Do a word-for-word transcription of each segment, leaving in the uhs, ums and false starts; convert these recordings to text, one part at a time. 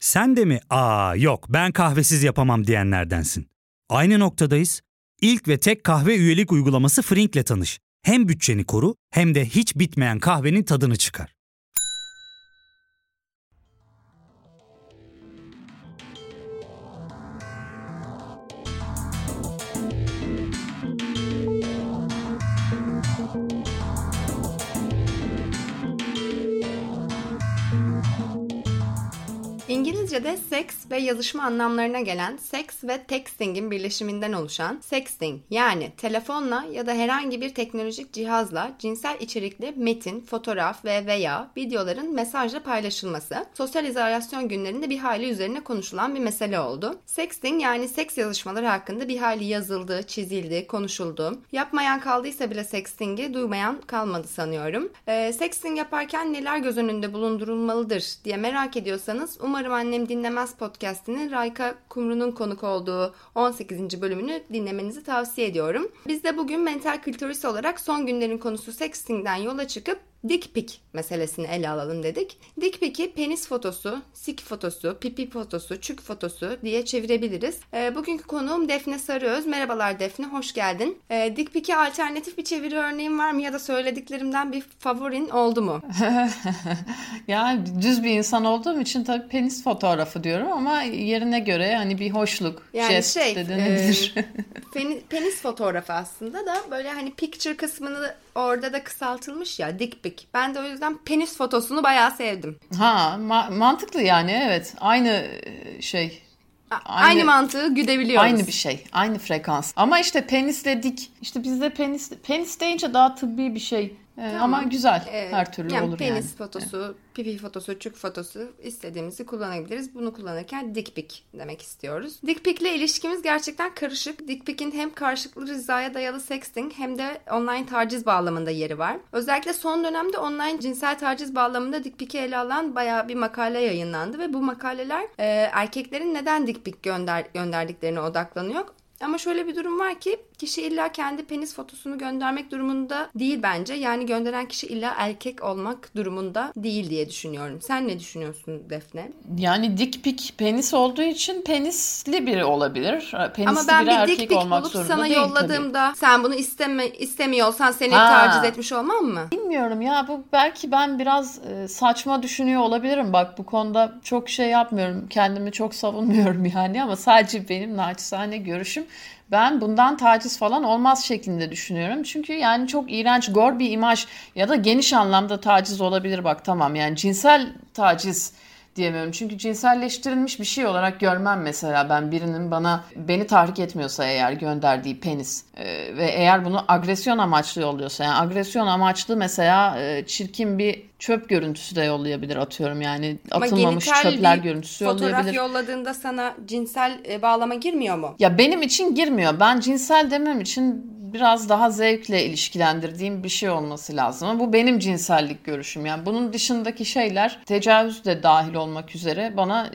Sen de mi aa yok ben kahvesiz yapamam diyenlerdensin? Aynı noktadayız. İlk ve tek kahve üyelik uygulaması Frink'le tanış. Hem bütçeni koru hem de hiç bitmeyen kahvenin tadını çıkar. İngilizce'de seks ve yazışma anlamlarına gelen seks ve texting'in birleşiminden oluşan sexting, yani telefonla ya da herhangi bir teknolojik cihazla cinsel içerikli metin, fotoğraf ve veya videoların mesajla paylaşılması, sosyal izolasyon günlerinde bir hayli üzerine konuşulan bir mesele oldu. Sexting, yani seks yazışmaları hakkında bir hayli yazıldı, çizildi, konuşuldu. Yapmayan kaldıysa bile sexting'i duymayan kalmadı sanıyorum. E, sexting yaparken neler göz önünde bulundurulmalıdır diye merak ediyorsanız, umarım Annem Dinlemez podcast'inin Rayka Kumru'nun konuk olduğu on sekizinci bölümünü dinlemenizi tavsiye ediyorum. Biz de bugün mental kültürist olarak son günlerin konusu sexting'den yola çıkıp dick pic meselesini ele alalım dedik. Dick pic'i penis fotosu, sik fotosu, pipi fotosu, çük fotosu diye çevirebiliriz. E, bugünkü konuğum Defne Sarıöz. Merhabalar Defne, hoş geldin. E, dick pic'e alternatif bir çeviri örneğin var mı ya da söylediklerimden bir favorin oldu mu? Yani düz bir insan olduğum için tabii penis fotoğrafı diyorum ama yerine göre hani bir hoşluk, yani jest şey, de denebilir. E, penis fotoğrafı aslında da böyle hani picture kısmını orada da kısaltılmış ya, dick pic. Ben de o yüzden penis fotosunu bayağı sevdim. Ha, ma- mantıklı yani, evet. Aynı şey. Aynı, aynı mantığı güdebiliyoruz. Aynı bir şey. Aynı frekans. Ama işte penisle dik. İşte bizde penis penis deyince daha tıbbi bir şey. Ee, tamam. Ama güzel. Evet. Her türlü yani olur penis yani. Penis fotosu, evet. Pipi fotosu, çük fotosu, istediğimizi kullanabiliriz. Bunu kullanırken dick pic demek istiyoruz. Dick pic'le ilişkimiz gerçekten karışık. Dick pic'in hem karşılıklı rızaya dayalı sexting hem de online taciz bağlamında yeri var. Özellikle son dönemde online cinsel taciz bağlamında dick pic'i ele alan bayağı bir makale yayınlandı ve bu makaleler e, erkeklerin neden dick pic gönder- gönderdiklerine odaklanıyor. Ama şöyle bir durum var ki kişi illa kendi penis fotosunu göndermek durumunda değil bence. Yani gönderen kişi illa erkek olmak durumunda değil diye düşünüyorum. Sen ne düşünüyorsun Defne? Yani dick pic penis olduğu için penisli biri olabilir. Penisli ama ben bir dick pic bulup sana değil, yolladığımda tabii. Sen bunu isteme, istemiyorsan seni ha. taciz etmiş olmam mı? Bilmiyorum ya, bu belki ben biraz saçma düşünüyor olabilirim. Bak bu konuda çok şey yapmıyorum. Kendimi çok savunmuyorum yani ama sadece benim naçizane görüşüm. Ben bundan taciz falan olmaz şeklinde düşünüyorum. Çünkü yani çok iğrenç, gor bir imaj ya da geniş anlamda taciz olabilir. Bak tamam, yani cinsel taciz diyemiyorum. Çünkü cinselleştirilmiş bir şey olarak görmem mesela ben birinin bana beni tahrik etmiyorsa eğer gönderdiği penis ee, ve eğer bunu agresyon amaçlı yolluyorsa, yani agresyon amaçlı mesela e, çirkin bir çöp görüntüsü de yollayabilir, atıyorum yani atılmamış çöpler görüntüsü yollayabilir. Fotoğraf yolladığında sana cinsel e, bağlama girmiyor mu? Ya benim için girmiyor. Ben cinsel demem için biraz daha zevkle ilişkilendirdiğim bir şey olması lazım. Ama bu benim cinsellik görüşüm. Yani bunun dışındaki şeyler, tecavüz de dahil olmak üzere, bana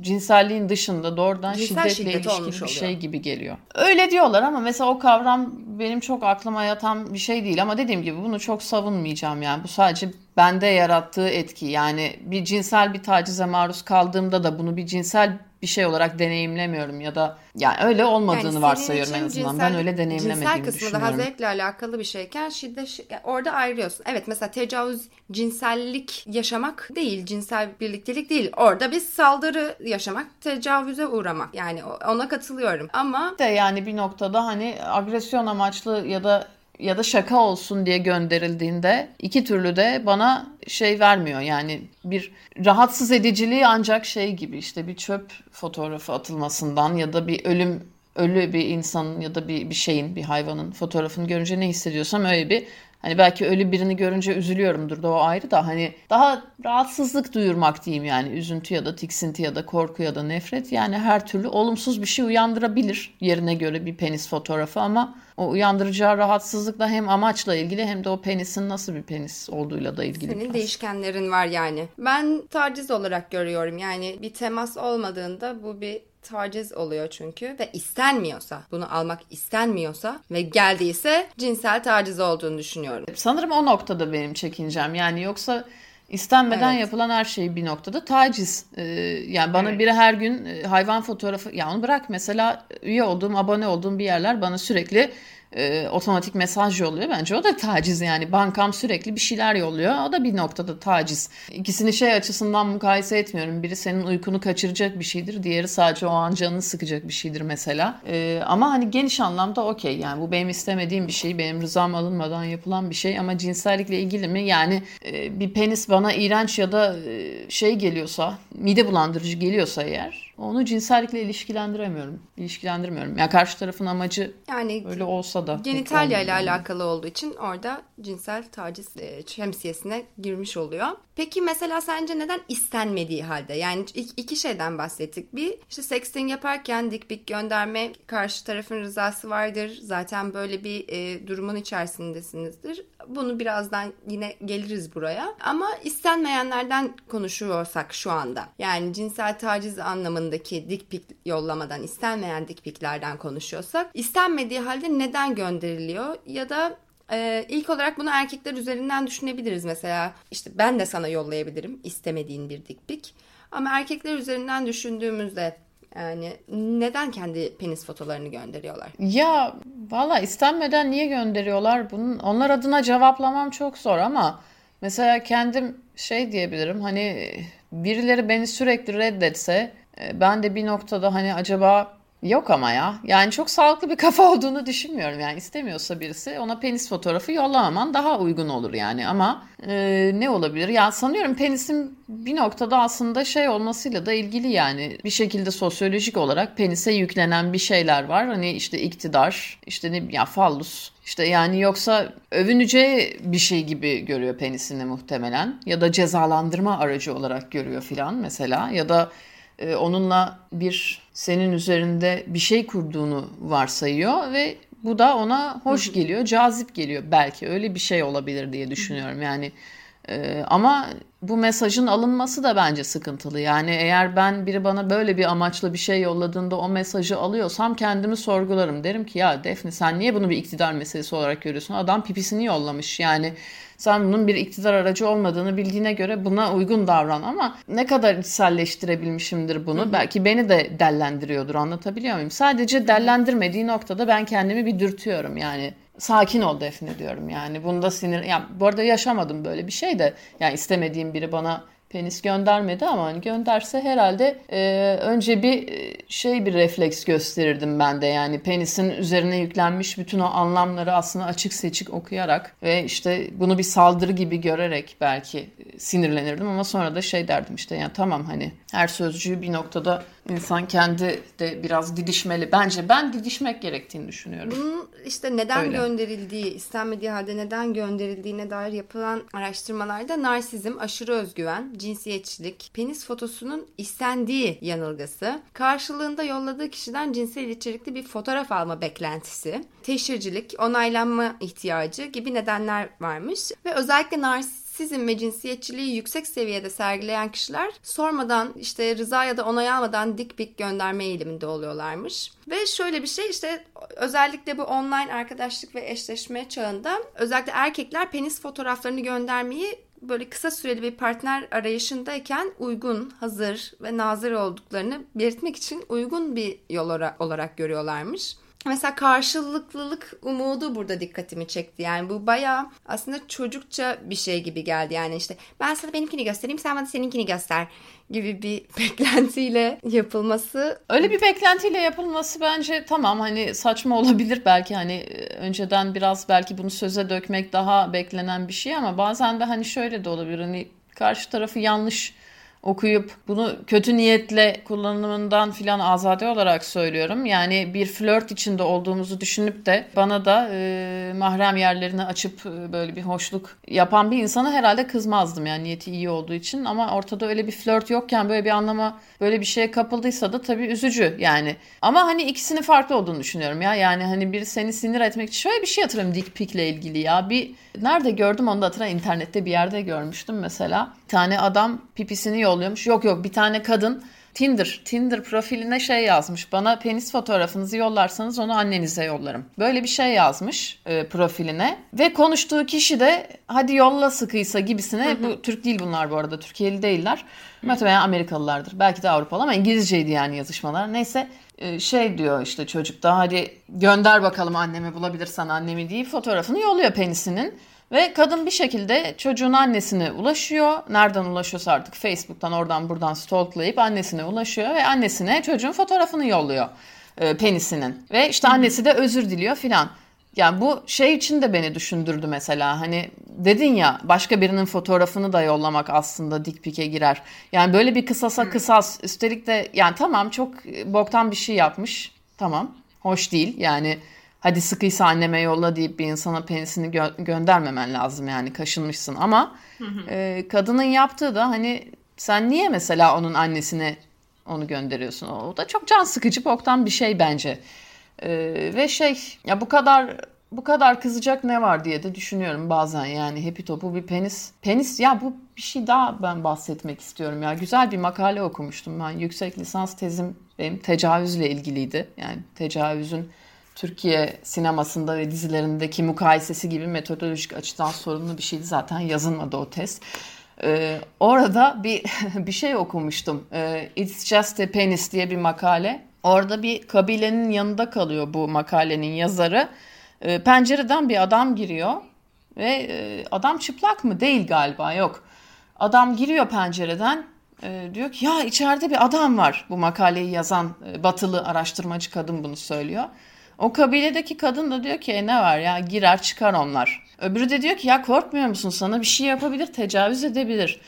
cinselliğin dışında doğrudan cinsel şiddetle ilişkili bir oluyor. Şey gibi geliyor. Öyle diyorlar ama mesela o kavram benim çok aklıma yatan bir şey değil. Ama dediğim gibi bunu çok savunmayacağım yani. Bu sadece bende yarattığı etki. Yani bir cinsel bir tacize maruz kaldığımda da bunu bir cinsel bir şey olarak deneyimlemiyorum ya da yani öyle olmadığını yani varsayıyorum en azından. Cinsel, ben öyle deneyimlemediğimi düşünüyorum. Cinsel kısmı daha zevkle alakalı bir şeyken şiddet orada ayrılıyorsun. Evet, mesela tecavüz cinsellik yaşamak değil, cinsel birliktelik değil. Orada bir saldırı yaşamak, tecavüze uğramak. Yani ona katılıyorum ama de yani bir noktada hani agresyon amaçlı ya da ya da şaka olsun diye gönderildiğinde iki türlü de bana şey vermiyor. Yani bir rahatsız ediciliği ancak şey gibi işte bir çöp fotoğrafı atılmasından ya da bir ölüm ölü bir insanın ya da bir, bir şeyin, bir hayvanın fotoğrafını görünce ne hissediyorsam öyle bir hani belki ölü birini görünce üzülüyorumdur da o ayrı da hani daha rahatsızlık duyurmak diyeyim yani üzüntü ya da tiksinti ya da korku ya da nefret yani her türlü olumsuz bir şey uyandırabilir yerine göre bir penis fotoğrafı ama o uyandıracağı rahatsızlıkla hem amaçla ilgili hem de o penisin nasıl bir penis olduğuyla da ilgili. Senin biraz değişkenlerin var yani. Ben taciz olarak görüyorum yani bir temas olmadığında bu bir taciz oluyor çünkü ve istenmiyorsa, bunu almak istenmiyorsa ve geldiyse cinsel taciz olduğunu düşünüyorum. Sanırım o noktada benim çekincem yani yoksa İstenmeden evet. yapılan her şey bir noktada taciz. Ee, yani bana evet. biri her gün e, hayvan fotoğrafı... Ya onu bırak, mesela üye olduğum, abone olduğum bir yerler bana sürekli e, otomatik mesaj yolluyor. Bence o da taciz yani. Bankam sürekli bir şeyler yolluyor. O da bir noktada taciz. İkisini şey açısından mukayese etmiyorum. Biri senin uykunu kaçıracak bir şeydir. Diğeri sadece o an canını sıkacak bir şeydir mesela. E, ama hani geniş anlamda okey. Yani bu benim istemediğim bir şey. Benim rızam alınmadan yapılan bir şey. Ama cinsellikle ilgili mi? Yani e, bir penis bana iğrenç ya da şey geliyorsa, mide bulandırıcı geliyorsa eğer, onu cinsellikle ilişkilendiremiyorum. İlişkilendirmiyorum. Yani karşı tarafın amacı yani öyle olsa da. Genitalya ile yani. alakalı olduğu için orada cinsel taciz şemsiyesine girmiş oluyor. Peki mesela sence neden istenmediği halde? Yani iki şeyden bahsettik. Bir, işte sexting yaparken dick pic gönderme, karşı tarafın rızası vardır. Zaten böyle bir e, durumun içerisindesinizdir. Bunu birazdan yine geliriz buraya. Ama istenmeyenlerden konuşuyorsak şu anda. Yani cinsel taciz anlamındaki dick pic yollamadan, istenmeyen dick pic'lerden konuşuyorsak, istenmediği halde neden gönderiliyor? Ya da Ee, ilk olarak bunu erkekler üzerinden düşünebiliriz mesela. İşte ben de sana yollayabilirim istemediğin bir dick pic. Ama erkekler üzerinden düşündüğümüzde yani neden kendi penis fotolarını gönderiyorlar? Ya valla istenmeden niye gönderiyorlar? Bunun, onlar adına cevaplamam çok zor ama mesela kendim şey diyebilirim. Hani birileri beni sürekli reddetse ben de bir noktada hani acaba... Yok ama ya. Yani çok sağlıklı bir kafa olduğunu düşünmüyorum. Yani istemiyorsa birisi ona penis fotoğrafı yollamaman daha uygun olur yani. Ama e, ne olabilir? Ya sanıyorum penisin bir noktada aslında şey olmasıyla da ilgili yani. Bir şekilde sosyolojik olarak penise yüklenen bir şeyler var. Hani işte iktidar, işte ne ya fallus. İşte yani yoksa övüneceği bir şey gibi görüyor penisini muhtemelen. Ya da cezalandırma aracı olarak görüyor filan mesela. Ya da e, onunla bir... senin üzerinde bir şey kurduğunu varsayıyor ve bu da ona hoş geliyor, cazip geliyor belki. Öyle bir şey olabilir diye düşünüyorum yani. Ee, ama bu mesajın alınması da bence sıkıntılı. Yani eğer ben biri bana böyle bir amaçla bir şey yolladığında o mesajı alıyorsam kendimi sorgularım. Derim ki ya Defne sen niye bunu bir iktidar meselesi olarak görüyorsun? Adam pipisini yollamış yani. Sen bunun bir iktidar aracı olmadığını bildiğine göre buna uygun davran ama ne kadar içselleştirebilmişimdir bunu. Hı hı. Belki beni de dellendiriyordur, anlatabiliyor muyum? Sadece dellendirmediği noktada ben kendimi bir dürtüyorum yani. Sakin ol Defne diyorum yani. Bunda sinir... Yani bu arada yaşamadım böyle bir şey de. Yani istemediğim biri bana penis göndermedi ama hani gönderse herhalde e, önce bir şey bir refleks gösterirdim ben de. Yani penisin üzerine yüklenmiş bütün o anlamları aslında açık seçik okuyarak ve işte bunu bir saldırı gibi görerek belki sinirlenirdim ama sonra da şey derdim işte yani tamam hani her sözcüğü bir noktada İnsan kendi de biraz didişmeli. Bence ben didişmek gerektiğini düşünüyorum. Bunun işte neden Öyle. gönderildiği, istenmediği halde neden gönderildiğine dair yapılan araştırmalarda narsizm, aşırı özgüven, cinsiyetçilik, penis fotosunun istendiği yanılgısı, karşılığında yolladığı kişiden cinsel içerikli bir fotoğraf alma beklentisi, teşhircilik, onaylanma ihtiyacı gibi nedenler varmış ve özellikle narsizm Sizin ve cinsiyetçiliği yüksek seviyede sergileyen kişiler sormadan işte rıza ya da onay almadan dick pic gönderme eğiliminde oluyorlarmış. Ve şöyle bir şey işte özellikle bu online arkadaşlık ve eşleşme çağında özellikle erkekler penis fotoğraflarını göndermeyi böyle kısa süreli bir partner arayışındayken uygun, hazır ve nazır olduklarını belirtmek için uygun bir yol olarak görüyorlarmış. Mesela karşılıklılık umudu burada dikkatimi çekti. Yani bu bayağı aslında çocukça bir şey gibi geldi. Yani işte ben sana benimkini göstereyim, sen bana seninkini göster gibi bir beklentiyle yapılması. Öyle bir beklentiyle yapılması bence tamam hani saçma olabilir belki hani önceden biraz belki bunu söze dökmek daha beklenen bir şey ama bazen de hani şöyle de olabilir hani karşı tarafı yanlış okuyup bunu kötü niyetle kullanımından filan azade olarak söylüyorum. Yani bir flört içinde olduğumuzu düşünüp de bana da e, mahrem yerlerini açıp e, böyle bir hoşluk yapan bir insana herhalde kızmazdım yani niyeti iyi olduğu için. Ama ortada öyle bir flört yokken böyle bir anlama böyle bir şeye kapıldıysa da tabii üzücü yani. Ama hani ikisinin farklı olduğunu düşünüyorum ya. Yani hani biri seni sinir etmek için şöyle bir şey hatırlıyorum dick pic'le ilgili ya. Bir nerede gördüm onu da hatırlıyorum. İnternette bir yerde görmüştüm mesela. Bir tane adam pipisini yolluyormuş. Yok yok bir tane kadın Tinder. Tinder profiline şey yazmış. Bana penis fotoğrafınızı yollarsanız onu annenize yollarım. Böyle bir şey yazmış e, profiline. Ve konuştuğu kişi de hadi yolla sıkıysa gibisine. Hı hı. Bu Türk değil bunlar bu arada. Türkiye'li değiller. Muhtemelen Amerikalılardır. Belki de Avrupalı ama İngilizceydi yani yazışmalar. Neyse e, şey diyor işte çocuk da hadi gönder bakalım annemi bulabilirsen annemi deyip fotoğrafını yolluyor penisinin. Ve kadın bir şekilde çocuğun annesine ulaşıyor. Nereden ulaşıyorsa artık Facebook'tan oradan buradan stalklayıp annesine ulaşıyor. Ve annesine çocuğun fotoğrafını yolluyor e, penisinin. Ve işte annesi de özür diliyor filan. Yani bu şey için de beni düşündürdü mesela. Hani dedin ya başka birinin fotoğrafını da yollamak aslında dick pic'e girer. Yani böyle bir kısasa kısas. Üstelik de yani tamam çok boktan bir şey yapmış. Tamam hoş değil yani. Hadi sıkıysa anneme yolla deyip bir insana penisini gö- göndermemen lazım yani kaşınmışsın ama hı hı. E, kadının yaptığı da hani sen niye mesela onun annesine onu gönderiyorsun? O da çok can sıkıcı boktan bir şey bence. E, ve şey ya bu kadar bu kadar kızacak ne var diye de düşünüyorum bazen yani hepi topu bir penis. Penis ya bu bir şey daha ben bahsetmek istiyorum ya. Güzel bir makale okumuştum ben. Yüksek lisans tezim benim tecavüzle ilgiliydi. Yani tecavüzün Türkiye sinemasında ve dizilerindeki mukayesesi gibi metodolojik açıdan sorunlu bir şeydi. Zaten yazılmadı o test. Ee, orada bir bir şey okumuştum. Ee, It's Just a Penis diye bir makale. Orada bir kabilenin yanında kalıyor bu makalenin yazarı. Ee, pencereden bir adam giriyor. Ve e, adam çıplak mı? Değil galiba yok. Adam giriyor pencereden. E, diyor ki ya içeride bir adam var. Bu makaleyi yazan e, batılı araştırmacı kadın bunu söylüyor. O kabiledeki kadın da diyor ki e ne var ya girer çıkar onlar. Öbürü de diyor ki ya korkmuyor musun sana bir şey yapabilir tecavüz edebilir.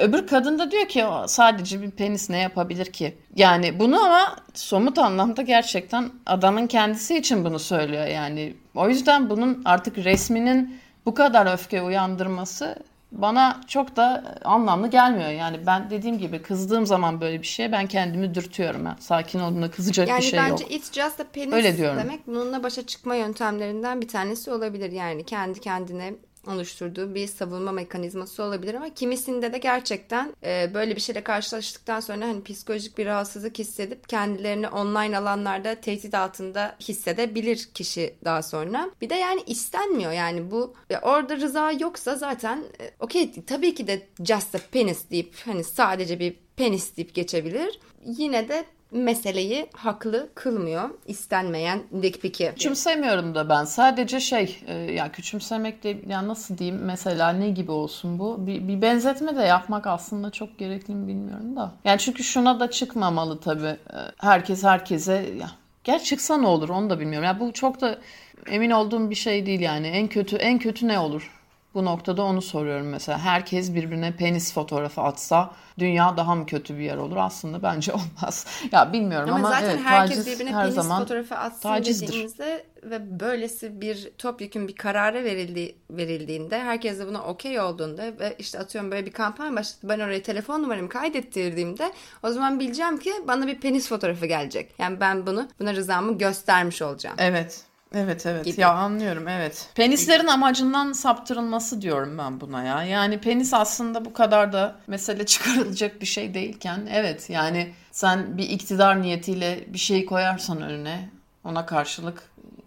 Öbür kadın da diyor ki sadece bir penis ne yapabilir ki? Yani bunu ama somut anlamda gerçekten adamın kendisi için bunu söylüyor yani. O yüzden bunun artık resminin bu kadar öfke uyandırması bana çok da anlamlı gelmiyor. Yani ben dediğim gibi kızdığım zaman böyle bir şeye ben kendimi dürtüyorum. Yani sakin olduğuna kızacak yani bir şey yok. Yani bence it's just a penis öyle demek bununla başa çıkma yöntemlerinden bir tanesi olabilir. Yani kendi kendine oluşturduğu bir savunma mekanizması olabilir ama kimisinde de gerçekten e, böyle bir şeyle karşılaştıktan sonra hani psikolojik bir rahatsızlık hissedip kendilerini online alanlarda tehdit altında hissedebilir kişi daha sonra. Bir de yani istenmiyor yani bu e, orada rıza yoksa zaten e, okey tabii ki de just a penis deyip hani sadece bir penis deyip geçebilir. Yine de meseleyi haklı kılmıyor istenmeyen dick pic'i. Küçümsemiyorum da ben sadece şey e, ya küçümsemek de ya nasıl diyeyim mesela ne gibi olsun bu bir, bir benzetme de yapmak aslında çok gerekli mi bilmiyorum da. Yani çünkü şuna da çıkmamalı tabii herkes herkese ya gerçi çıksa ne olur onu da bilmiyorum. Ya yani bu çok da emin olduğum bir şey değil yani en kötü en kötü ne olur? Bu noktada onu soruyorum mesela. Herkes birbirine penis fotoğrafı atsa dünya daha mı kötü bir yer olur? Aslında bence olmaz. Ya bilmiyorum ama, ama zaten evet, herkes taciz, birbirine her penis fotoğrafı atsın tacizdir. Dediğimizde ve böylesi bir topyekun bir karara verildi, verildiğinde herkes de buna okey olduğunda ve işte atıyorum böyle bir kampanya başladı. Ben oraya telefon numaramı kaydettirdiğimde o zaman bileceğim ki bana bir penis fotoğrafı gelecek. Yani ben bunu buna rızamı göstermiş olacağım. Evet. Evet evet gibi. Ya anlıyorum evet. Penislerin amacından saptırılması diyorum ben buna ya. Yani penis aslında bu kadar da mesele çıkarılacak bir şey değilken evet yani sen bir iktidar niyetiyle bir şey koyarsan önüne ona karşılık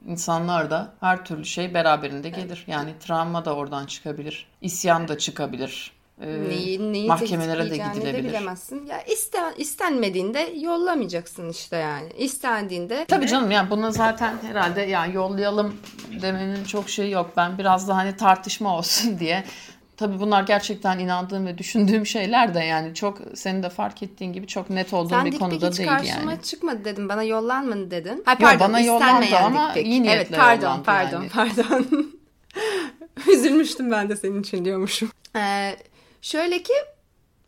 insanlar da her türlü şey beraberinde gelir. Yani travma da oradan çıkabilir, isyan da çıkabilir. Neyi, neyi mahkemelere de gidilebilir. De bilemezsin. Ya isten, istenmediğinde yollamayacaksın işte yani. İstendiğinde. Tabii canım yani bunu zaten herhalde yani yollayalım demenin çok şeyi yok. Ben biraz da hani tartışma olsun diye. Tabii bunlar gerçekten inandığım ve düşündüğüm şeyler de yani çok senin de fark ettiğin gibi çok net olduğum sen bir konuda değil yani. Sen dick pic hiç karşıma çıkmadı dedim. Bana yollanmadı dedin. Hayır pardon. Yo, bana yollandı ama iyi niyetle evet, pardon, pardon yani. Pardon. Üzülmüştüm ben de senin için diyormuşum. Eee Şöyle ki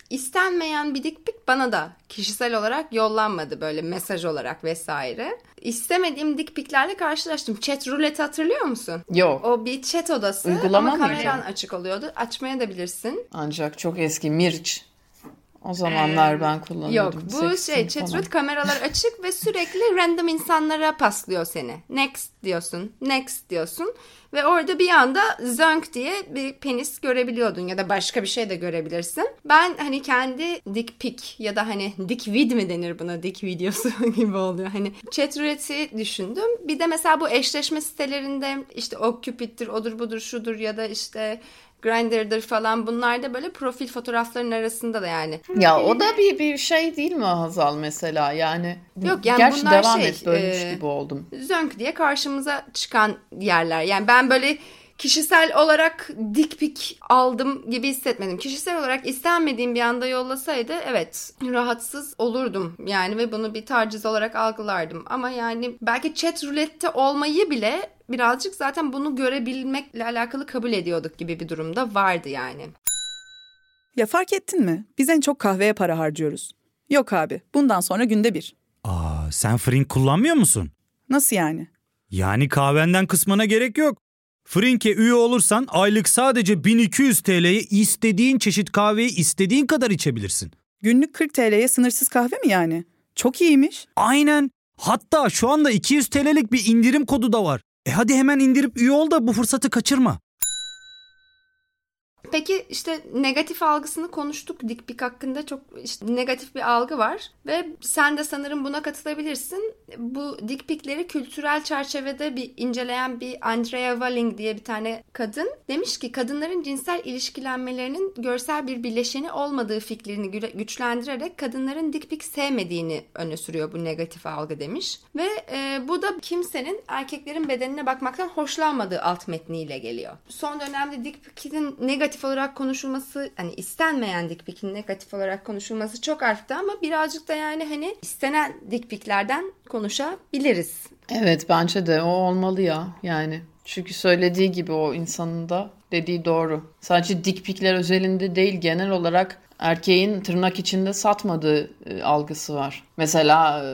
istenmeyen bir dick pic bana da kişisel olarak yollanmadı böyle mesaj olarak vesaire. İstemediğim dick pic'lerle karşılaştım. Chat Roulette hatırlıyor musun? Yok. O bir chat odası uygulama ama kameran açık oluyordu. Açmaya da bilirsin. Ancak çok eski Mirç. O zamanlar ee, ben kullanıyordum. Yok bu şey chat roulette kameralar açık ve sürekli random insanlara paslıyor seni. Next diyorsun, next diyorsun ve orada bir anda zönk diye bir penis görebiliyordun ya da başka bir şey de görebilirsin. Ben hani kendi dick pic ya da hani dick vid mi denir buna, dick videosu gibi oluyor. Hani chat roulette'i düşündüm. Bir de mesela bu eşleşme sitelerinde işte Occupit'tir, odur budur şudur ya da işte Grindr'dır falan, bunlar da böyle profil fotoğraflarının arasında da yani. Ya o da bir bir şey değil mi Hazal mesela yani? Yok yani gerçi bunlar devam şey, et dönmüş e, gibi oldum. Zönk diye karşımıza çıkan yerler. Yani ben böyle kişisel olarak dick pic aldım gibi hissetmedim. Kişisel olarak istenmediğim bir anda yollasaydı evet rahatsız olurdum yani ve bunu bir taciz olarak algılardım. Ama yani belki chat roulette olmayı bile birazcık zaten bunu görebilmekle alakalı kabul ediyorduk gibi bir durumda vardı yani. Ya fark ettin mi? Biz en çok kahveye para harcıyoruz. Yok abi, bundan sonra günde bir. Aa, sen Frink kullanmıyor musun? Nasıl yani? Yani kahvenden kısmına gerek yok. Frink'e üye olursan aylık sadece bin iki yüz TL'ye istediğin çeşit kahveyi istediğin kadar içebilirsin. Günlük kırk TL'ye sınırsız kahve mi yani? Çok iyiymiş. Aynen. Hatta şu anda iki yüz TL'lik bir indirim kodu da var. E hadi hemen indirip üye ol da bu fırsatı kaçırma. Peki işte negatif algısını konuştuk. Dick pic hakkında çok işte negatif bir algı var. Ve sen de sanırım buna katılabilirsin. Bu dick pic'leri kültürel çerçevede bir inceleyen bir Andrea Walling diye bir tane kadın demiş ki kadınların cinsel ilişkilenmelerinin görsel bir birleşeni olmadığı fikrini güçlendirerek kadınların dick pic sevmediğini öne sürüyor bu negatif algı demiş. Ve e, bu da kimsenin erkeklerin bedenine bakmaktan hoşlanmadığı alt metniyle geliyor. Son dönemde dick pic'in negatif olarak konuşulması, hani istenmeyen dick pic'in negatif olarak konuşulması çok arttı ama birazcık da yani hani istenen dick pic'lerden konuşabiliriz. Evet bence de o olmalı ya yani. Çünkü söylediği gibi o insanın da dediği doğru. Sadece dick pic'ler özelinde değil, genel olarak erkeğin tırnak içinde satmadığı e, algısı var. Mesela e,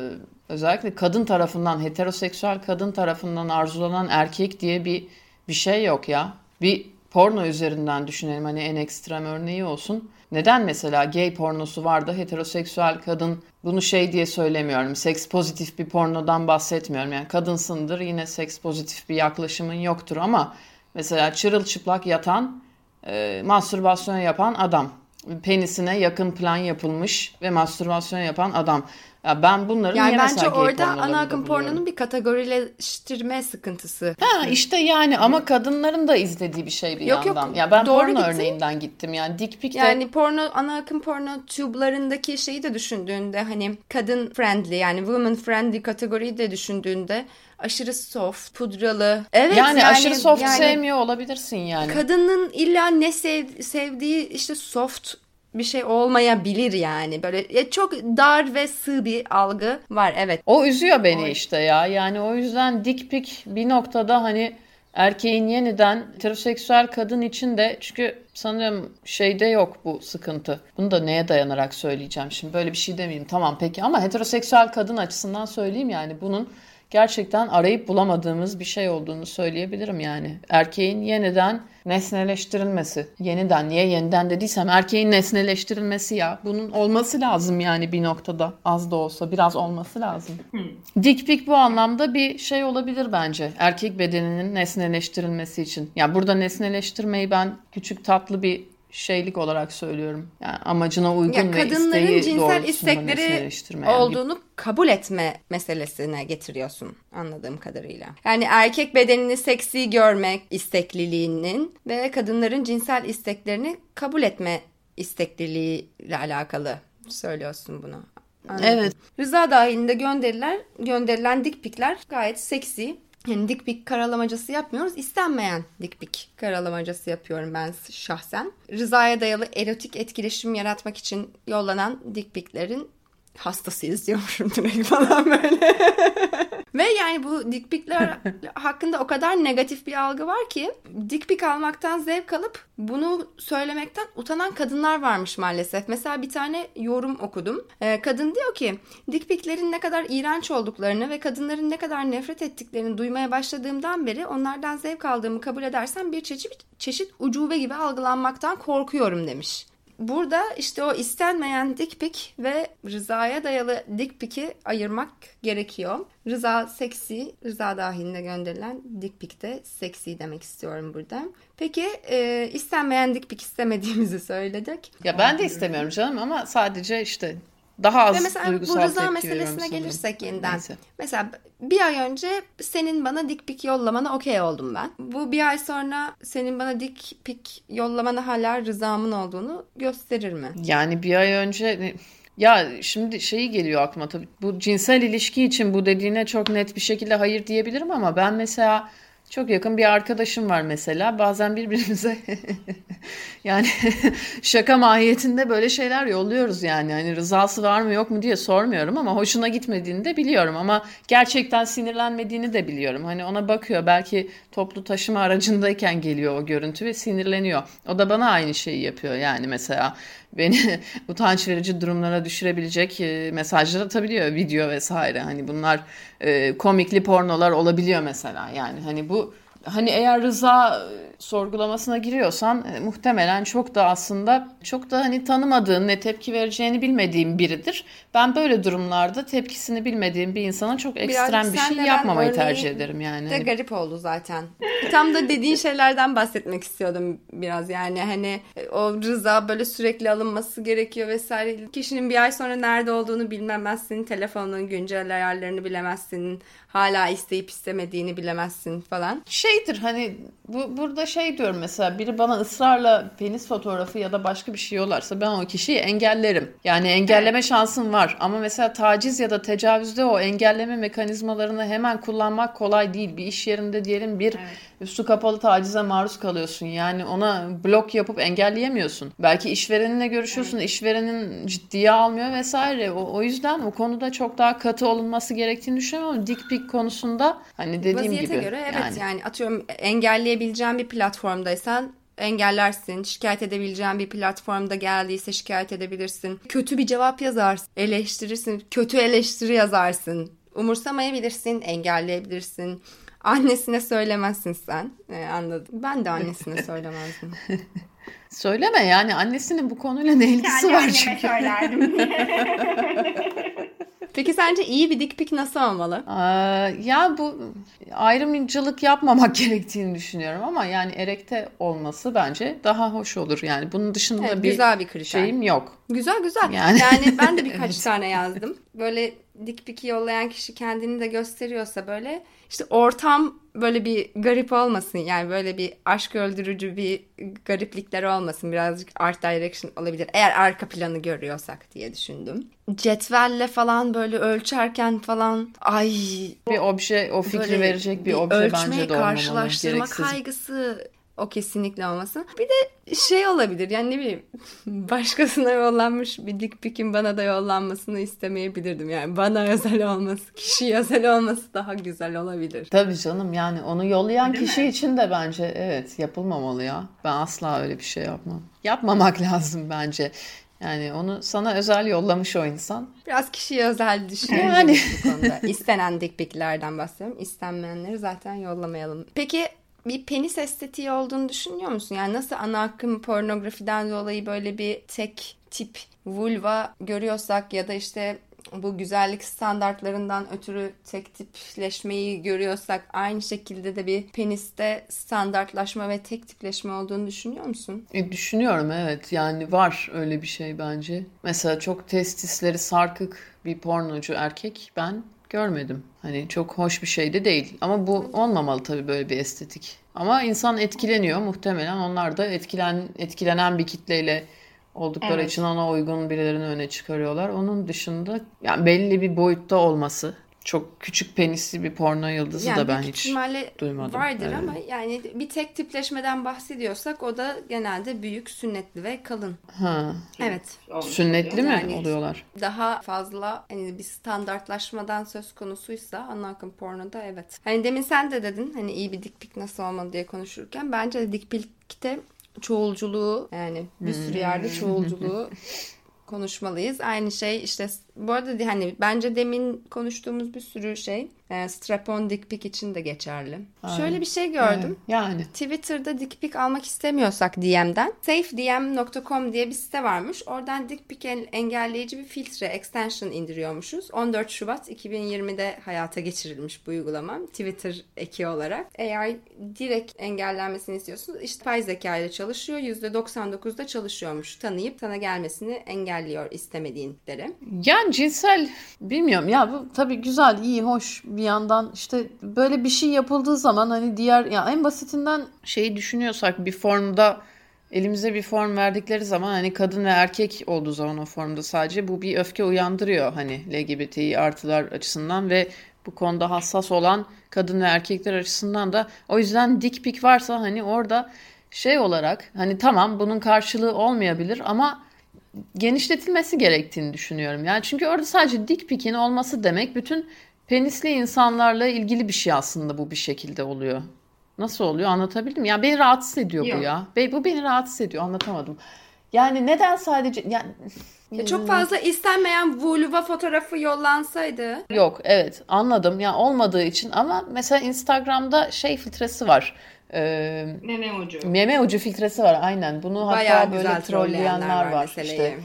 özellikle kadın tarafından, heteroseksüel kadın tarafından arzulanan erkek diye bir bir şey yok ya. Bir porno üzerinden düşünelim, hani en ekstrem örneği olsun. Neden mesela gay pornosu var da heteroseksüel kadın, bunu şey diye söylemiyorum, seks pozitif bir pornodan bahsetmiyorum. Yani kadınsındır yine seks pozitif bir yaklaşımın yoktur ama mesela çırılçıplak yatan, e, mastürbasyon yapan adam. Penisine yakın plan yapılmış ve mastürbasyon yapan adam. Ya ben bunların yani bence orada ana akım pornonun bir kategorileştirme sıkıntısı. Ha işte yani ama kadınların da izlediği bir şey bir yok, yandan. Yok, ya ben doğru porno gittim. Örneğinden gittim yani dick pic de... Yani porno, ana akım porno tube'larındaki şeyi de düşündüğünde hani kadın friendly yani woman friendly kategoriyi de düşündüğünde aşırı soft, pudralı. Evet yani, yani aşırı soft yani, sevmiyor olabilirsin yani. Kadının illa ne sev, sevdiği işte soft bir şey olmayabilir yani. Böyle çok dar ve sığ bir algı var, evet. O üzüyor beni o... işte ya. Yani o yüzden dick pic bir noktada hani erkeğin yeniden heteroseksüel kadın için de, çünkü sanırım şeyde yok bu sıkıntı. Bunu da neye dayanarak söyleyeceğim şimdi? Böyle bir şey demeyeyim. Tamam peki ama heteroseksüel kadın açısından söyleyeyim yani bunun gerçekten arayıp bulamadığımız bir şey olduğunu söyleyebilirim yani. Erkeğin yeniden nesneleştirilmesi. Yeniden, niye yeniden dediysem erkeğin nesneleştirilmesi ya. Bunun olması lazım yani bir noktada. Az da olsa biraz olması lazım. Hmm. Dick pic bu anlamda bir şey olabilir bence. Erkek bedeninin nesneleştirilmesi için. Yani burada nesneleştirmeyi ben küçük tatlı bir şeylik olarak söylüyorum. Yani amacına uygun ve isteği doğrultusunda nesneleştirme. Olduğunu gibi. Kabul etme meselesine getiriyorsun anladığım kadarıyla. Yani erkek bedenini seksi görmek istekliliğinin ve kadınların cinsel isteklerini kabul etme istekliliğiyle alakalı söylüyorsun bunu. Anladım. Evet. Rıza dahilinde gönderiler, gönderilen dick pic'ler gayet seksi. Yani dick pic karalamacası yapmıyoruz. İstenmeyen dick pic karalamacası yapıyorum ben şahsen. Rızaya dayalı erotik etkileşim yaratmak için yollanan dick pic'lerin hastasıyız diyormuşum direkt falan böyle. Ve yani bu dick pic'ler hakkında o kadar negatif bir algı var ki dick pic almaktan zevk alıp bunu söylemekten utanan kadınlar varmış maalesef. Mesela bir tane yorum okudum. Ee, kadın diyor ki dick pic'lerin ne kadar iğrenç olduklarını ve kadınların ne kadar nefret ettiklerini duymaya başladığımdan beri onlardan zevk aldığımı kabul edersem bir çeşit, çeşit ucube gibi algılanmaktan korkuyorum demiş. Burada işte o istenmeyen dick pic ve rızaya dayalı dick pic'i ayırmak gerekiyor. Rıza seksi, rıza dahilinde gönderilen dick pic de seksi demek istiyorum burada. Peki e, istenmeyen dick pic istemediğimizi söyledik. Ya ben de istemiyorum canım ama sadece işte daha az duygusal tepki veriyorum. Ve mesela bu rıza meselesine gelirsek yeniden. Neyse. Mesela bir ay önce senin bana dick pic yollamana okey oldum ben. Bu bir ay sonra senin bana dick pic yollamana hala rızamın olduğunu gösterir mi? Yani bir ay önce... Ya şimdi şeyi geliyor aklıma tabii. Bu cinsel ilişki için bu dediğine çok net bir şekilde hayır diyebilirim ama ben mesela... Çok yakın bir arkadaşım var mesela. Bazen birbirimize yani şaka mahiyetinde böyle şeyler yolluyoruz yani. Hani rızası var mı yok mu diye sormuyorum ama hoşuna gitmediğini de biliyorum. Ama gerçekten sinirlenmediğini de biliyorum. Hani ona bakıyor, belki toplu taşıma aracındayken geliyor o görüntü ve sinirleniyor. O da bana aynı şeyi yapıyor yani mesela. Beni utanç verici durumlara düşürebilecek mesajlar atabiliyor, video vesaire. Hani bunlar e, komikli pornolar olabiliyor mesela. Yani hani bu hani eğer rıza sorgulamasına giriyorsan e, muhtemelen çok da aslında çok da hani tanımadığın, ne tepki vereceğini bilmediğin biridir. Ben böyle durumlarda tepkisini bilmediğim bir insana çok ekstrem biraz bir şey yapmamayı tercih ederim yani. De garip oldu zaten. Tam da dediğin şeylerden bahsetmek istiyordum biraz yani hani o rıza böyle sürekli alınması gerekiyor vesaire. Kişinin bir ay sonra nerede olduğunu bilmemezsin, telefonunun güncel ayarlarını bilemezsin, hala isteyip istemediğini bilemezsin falan. Şeydir hani bu burada şey diyorum mesela, biri bana ısrarla penis fotoğrafı ya da başka bir şey yollarsa ben o kişiyi engellerim. Yani engelleme şansım var ama mesela taciz ya da tecavüzde o engelleme mekanizmalarını hemen kullanmak kolay değil. Bir iş yerinde diyelim bir evet. üstü kapalı tacize maruz kalıyorsun. Yani ona blok yapıp engelleyemiyorsun. Belki işvereninle görüşüyorsun, evet. işverenin ciddiye almıyor vesaire. O, o yüzden o konuda çok daha katı olunması gerektiğini düşünüyorum ama dick pic konusunda hani dediğim vaziyete gibi. Vaziyete göre evet yani. yani atıyorum engelleyebileceğin bir platformdaysan engellersin. Şikayet edebileceğin bir platformda geldiyse şikayet edebilirsin. Kötü bir cevap yazarsın, eleştirirsin, kötü eleştiri yazarsın. Umursamayabilirsin, engelleyebilirsin. Annesine söylemezsin sen. Ee, anladım. Ben de annesine söylemezdim. Söyleme yani, annesinin bu konuyla ne ilgisi yani var çünkü. Söylerdim. Peki sence iyi bir dick pic nasıl olmalı? Ee, ya bu ayrımcılık yapmamak gerektiğini düşünüyorum ama yani erekte olması bence daha hoş olur. Yani bunun dışında evet, bir, güzel bir şeyim yok. Güzel güzel. Yani, yani ben de birkaç evet. tane yazdım. Böyle dick pic'i yollayan kişi kendini de gösteriyorsa böyle işte ortam böyle bir garip olmasın. Yani böyle bir aşk öldürücü bir gariplikler olmasın. Birazcık art direction olabilir. Eğer arka planı görüyorsak diye düşündüm. Cetvelle falan böyle ölçerken falan ay bir obje, o fikri verecek bir, bir obje bence de olmamalı. Ölçme, karşılaştırma kaygısı o kesinlikle olmasın. Bir de şey olabilir yani ne bileyim başkasına yollanmış bir dick pic'in bana da yollanmasını istemeyebilirdim. Yani bana özel olması, kişiye özel olması daha güzel olabilir. Tabii canım yani onu yollayan değil kişi mi? için de bence evet yapılmamalı ya. Ben asla öyle bir şey yapmam. Yapmamak lazım bence. Yani onu sana özel yollamış o insan. Biraz kişiye özel düşünüyorum yani. Bu konuda. İstenen dick pic'lerden bahsediyorum. İstenmeyenleri zaten yollamayalım. Peki bir penis estetiği olduğunu düşünüyor musun? Yani nasıl ana akım pornografiden dolayı böyle bir tek tip vulva görüyorsak ya da işte bu güzellik standartlarından ötürü tek tipleşmeyi görüyorsak aynı şekilde de bir peniste standartlaşma ve tek tipleşme olduğunu düşünüyor musun? E, düşünüyorum evet. Yani var öyle bir şey bence. Mesela çok testisleri sarkık bir pornocu erkek ben görmedim. Hani çok hoş bir şey de değil. Ama bu olmamalı tabii böyle bir estetik. Ama insan etkileniyor muhtemelen. Onlar da etkilen etkilenen bir kitleyle oldukları evet. için ona uygun birilerini öne çıkarıyorlar. Onun dışında yani belli bir boyutta olması. Çok küçük penisli bir porno yıldızı yani da ben hiç duymadım. Vardır evet. ama yani bir tek tipleşmeden bahsediyorsak o da genelde büyük, sünnetli ve kalın. Ha. Evet. Sünnetli mi yani oluyorlar? Daha fazla hani bir standartlaşmadan söz konusuysa ana akım pornoda evet. Hani demin sen de dedin hani iyi bir dick pic nasıl olmalı diye konuşurken bence dick pic'te çoğulculuğu yani bir sürü yerde çoğulculuğu konuşmalıyız. Aynı şey işte bu arada hani bence demin konuştuğumuz bir sürü şey E, strap-on dick pic için de geçerli. Aynen. Şöyle bir şey gördüm. Yani. Twitter'da dick pic almak istemiyorsak D M'den safe D M nokta com diye bir site varmış. Oradan dick pic engelleyici bir filtre extension indiriyormuşuz. on dört Şubat iki bin yirmide hayata geçirilmiş bu uygulama. Twitter eki olarak. Eğer direkt engellenmesini istiyorsunuz, işte pay zeka ile çalışıyor. yüzde doksan dokuzda çalışıyormuş. Tanıyıp sana gelmesini engelliyor istemediğinleri. Yani cinsel bilmiyorum ya, bu tabii güzel, iyi, hoş bir yandan. İşte böyle bir şey yapıldığı zaman hani diğer ya en basitinden şeyi düşünüyorsak, bir formda elimize bir form verdikleri zaman hani kadın ve erkek olduğu zaman o formda sadece bu bir öfke uyandırıyor hani L G B T İ artılar açısından ve bu konuda hassas olan kadın ve erkekler açısından da. O yüzden dick pic varsa hani orada şey olarak hani tamam bunun karşılığı olmayabilir ama genişletilmesi gerektiğini düşünüyorum. Yani çünkü orada sadece dick pic'in olması demek bütün penisli insanlarla ilgili bir şey aslında, bu bir şekilde oluyor. Nasıl oluyor, anlatabildim? Ya beni rahatsız ediyor Yok. bu ya. Bu beni rahatsız ediyor, anlatamadım. Yani neden sadece... Yani... Ya çok fazla istenmeyen vulva fotoğrafı yollansaydı. Yok, evet anladım. Ya yani olmadığı için ama mesela Instagram'da şey filtresi var. Ee, meme ucu. Meme ucu filtresi var, aynen. Bunu bayağı hatta böyle trolleyenler var işte.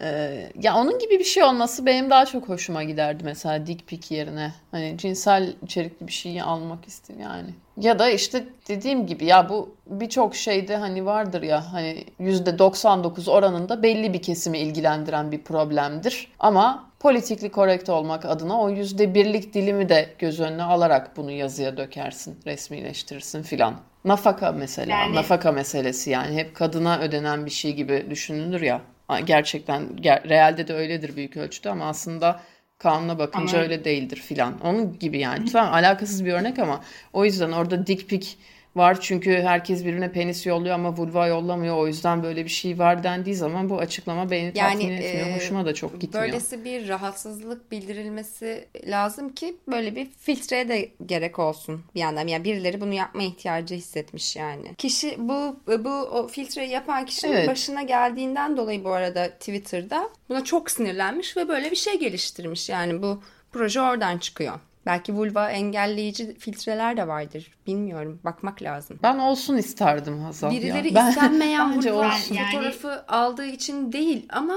Ee, ya onun gibi bir şey olması benim daha çok hoşuma giderdi mesela dick pic yerine. Hani cinsel içerikli bir şeyi almak istedim yani. Ya da işte dediğim gibi ya bu birçok şeyde hani vardır ya hani yüzde doksan dokuz oranında belli bir kesimi ilgilendiren bir problemdir. Ama politikli korrekt olmak adına o yüzde birlik dilimi de göz önüne alarak bunu yazıya dökersin, resmileştirirsin filan. Nafaka mesela, yani... nafaka meselesi yani hep kadına ödenen bir şey gibi düşünülür ya. Gerçekten ger- realde de öyledir büyük ölçüde ama aslında kanuna bakınca ama... öyle değildir filan. Onun gibi yani. Tamam, alakasız bir örnek ama o yüzden orada dick pic var çünkü herkes birbirine penis yolluyor ama vulva yollamıyor. O yüzden böyle bir şey var dendiği zaman bu açıklama beni yani, tatmin etmiyor. E, Hoşuma da çok gitmiyor. Böylesi bir rahatsızlık bildirilmesi lazım ki böyle bir filtreye de gerek olsun bir yandan. Yani birileri bunu yapma ihtiyacı hissetmiş yani. Kişi bu bu o filtreyi yapan kişinin evet. başına geldiğinden dolayı bu arada Twitter'da buna çok sinirlenmiş ve böyle bir şey geliştirmiş. Yani bu proje oradan çıkıyor. Belki vulva engelleyici filtreler de vardır. Bilmiyorum. Bakmak lazım. Ben olsun isterdim Hazal. Birileri ya. Ben, istenmeyen vulva yani... fotoğrafı aldığı için değil ama...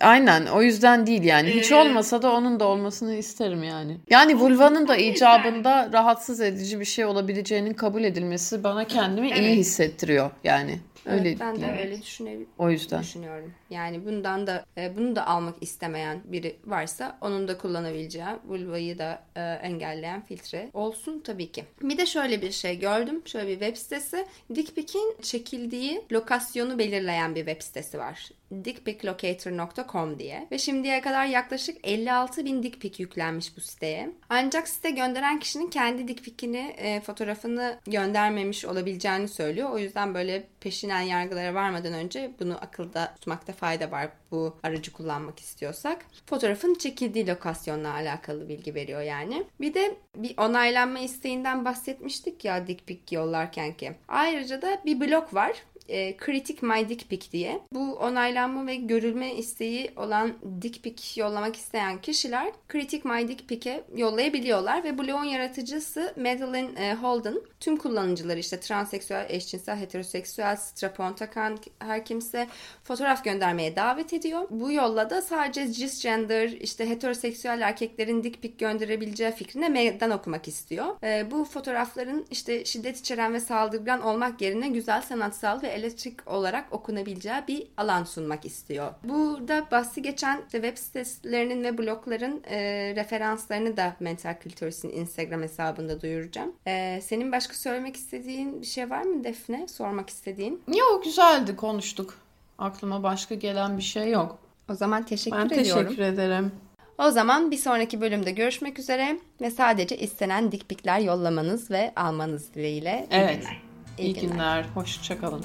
Aynen. O yüzden değil yani. Hiç olmasa da onun da olmasını isterim yani. Yani vulvanın da icabında rahatsız edici bir şey olabileceğinin kabul edilmesi bana kendimi evet. iyi hissettiriyor yani. Öyle evet, ben de yani. öyle düşünebilirim. O yüzden düşünüyorum. Yani bundan da bunu da almak istemeyen biri varsa onun da kullanabileceği vulvayı da engelleyen filtre olsun tabii ki. Bir de şöyle bir şey gördüm. Şöyle bir web sitesi. Dick pic'in çekildiği lokasyonu belirleyen bir web sitesi var. dick pic locator nokta com diye ve şimdiye kadar yaklaşık elli altı bin dick pic yüklenmiş bu siteye. Ancak site gönderen kişinin kendi dick pic'ini, e, fotoğrafını göndermemiş olabileceğini söylüyor. O yüzden böyle peşinen yargılara varmadan önce bunu akılda tutmakta fayda var bu aracı kullanmak istiyorsak. Fotoğrafın çekildiği lokasyonla alakalı bilgi veriyor yani. Bir de bir onaylanma isteğinden bahsetmiştik ya dick pic yollarken ki. Ayrıca da bir blog var. E, Critic my dick pic diye. Bu onaylanma ve görülme isteği olan dick pic yollamak isteyen kişiler Critic my dick pic'e yollayabiliyorlar ve blogun yaratıcısı Madeleine Holden tüm kullanıcıları işte transseksüel, eşcinsel, heteroseksüel, strapon takan her kimse fotoğraf göndermeye davet ediyor. Bu yolla da sadece cisgender işte heteroseksüel erkeklerin dick pic gönderebileceği fikrine meydan okumak istiyor. E, bu fotoğrafların işte şiddet içeren ve saldırgan olmak yerine güzel, sanatsal ve elektrik olarak okunabileceği bir alan sunmak istiyor. Burada bahsi geçen web sitelerinin ve blogların e, referanslarını da Mental Kültürüs'ün Instagram hesabında duyuracağım. E, senin başka söylemek istediğin bir şey var mı Defne? Sormak istediğin? Yok, güzeldi, konuştuk. Aklıma başka gelen bir şey yok. O zaman teşekkür ben ediyorum. Ben teşekkür ederim. O zaman bir sonraki bölümde görüşmek üzere ve sadece istenen dick pic'ler yollamanız ve almanız dileğiyle. Evet. Günler. İyi, İyi günler. günler. Hoşça kalın.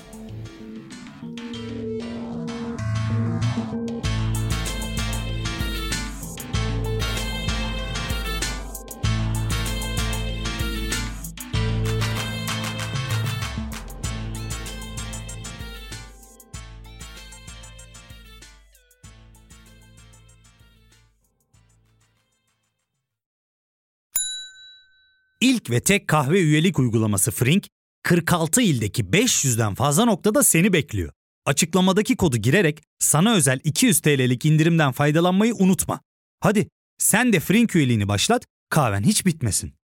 ilk ve tek kahve üyelik uygulaması Frink, kırk altı ildeki beş yüzden fazla noktada seni bekliyor. Açıklamadaki kodu girerek sana özel iki yüz TL'lik indirimden faydalanmayı unutma. Hadi sen de Frink üyeliğini başlat, kahven hiç bitmesin.